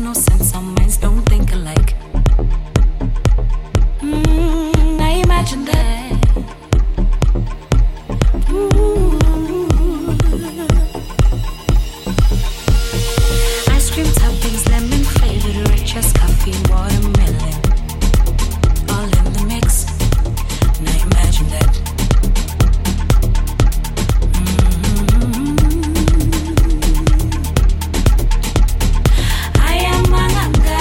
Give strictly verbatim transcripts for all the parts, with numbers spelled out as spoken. makes no sense, our minds don't think alike. Mm, I imagine that. Ooh. Ice cream toppings, lemon flavored, rich as coffee, watermelon, all in the mix. Now imagine that. I am an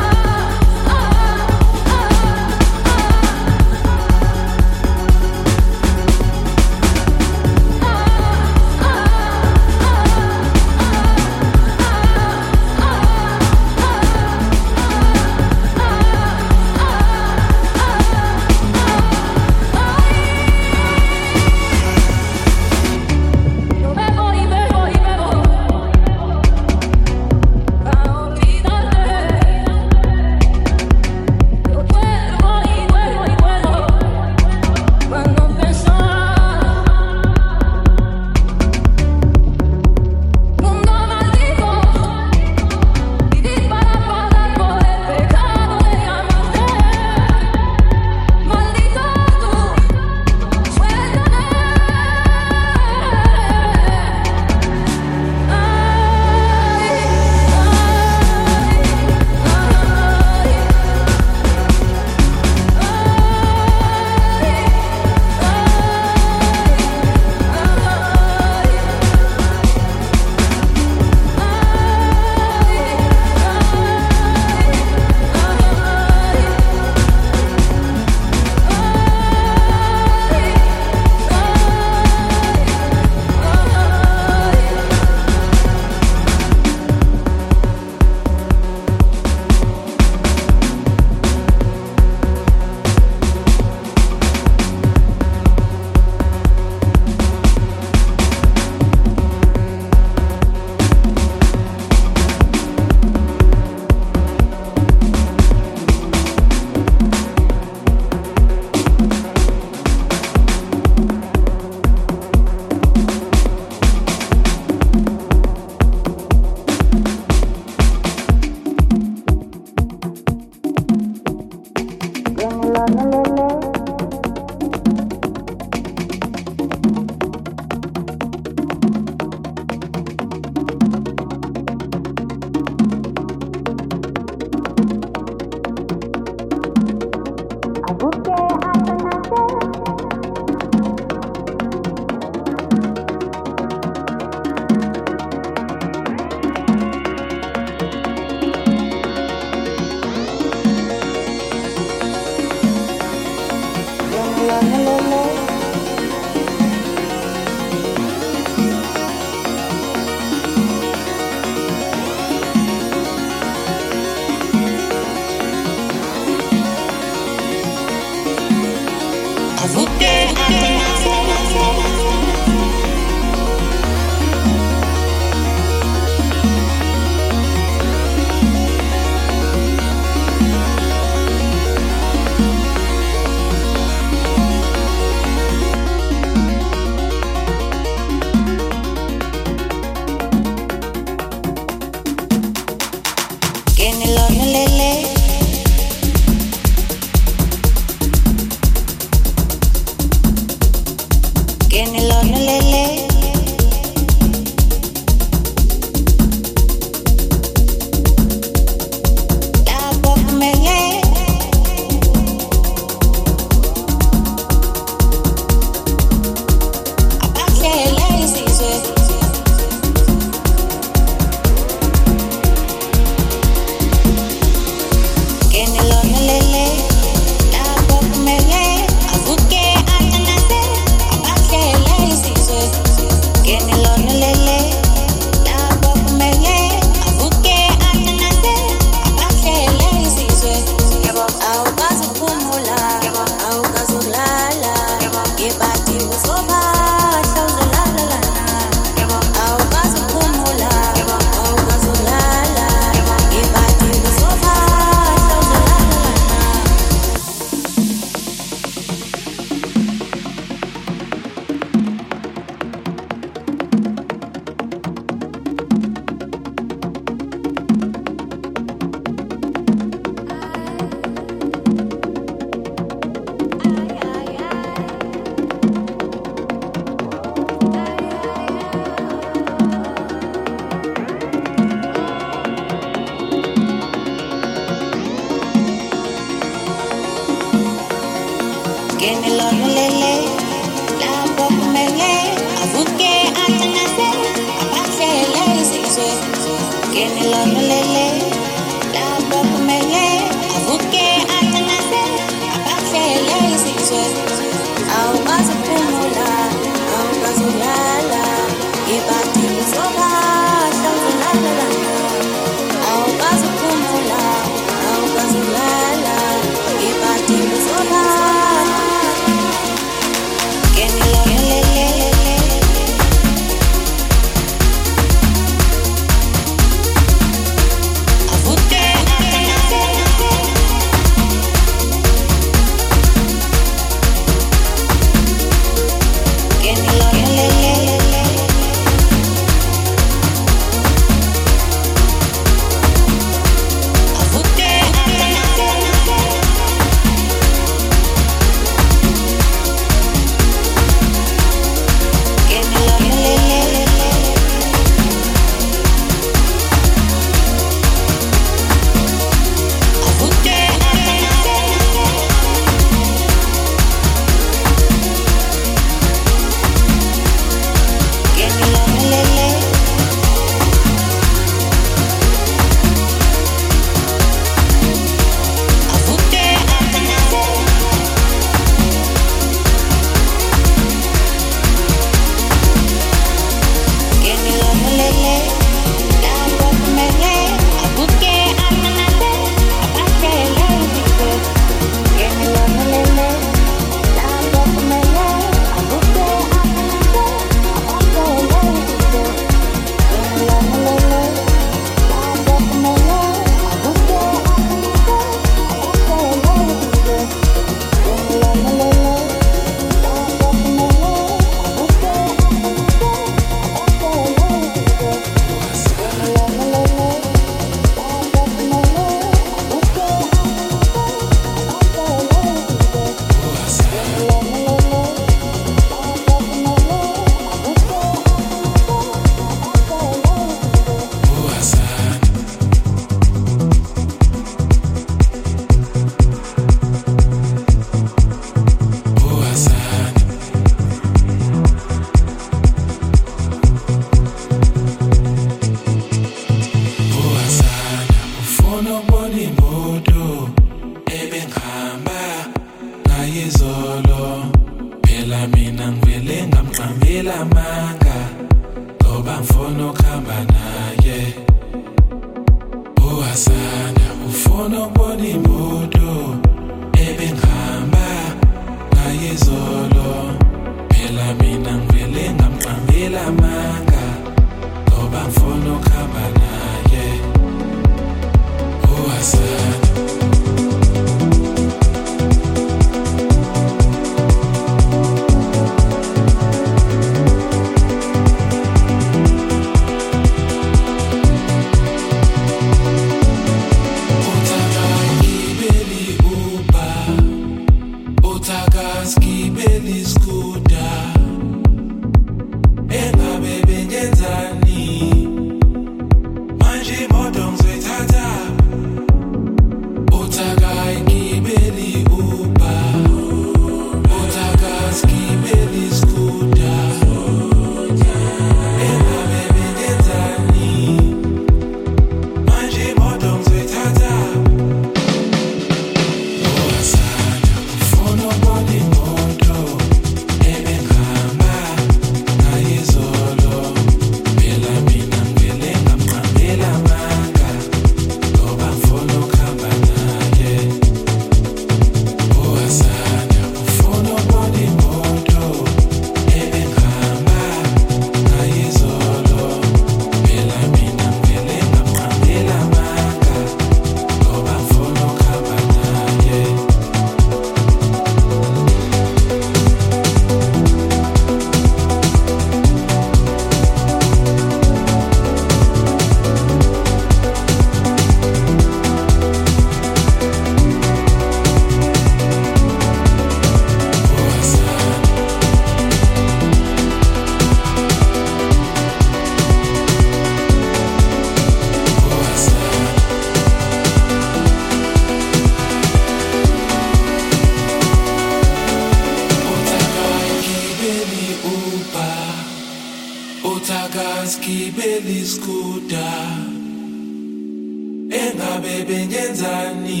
Nienba bebe nienzani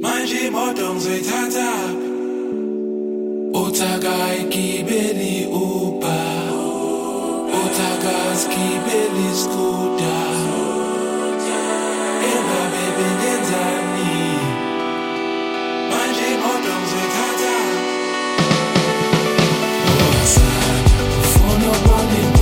Manji motong zwe tatap Otagai ki beli upa Otagas ki beli skuda Nienba bebe nienzani Manji motong zwe tatap Otagas fono boni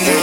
I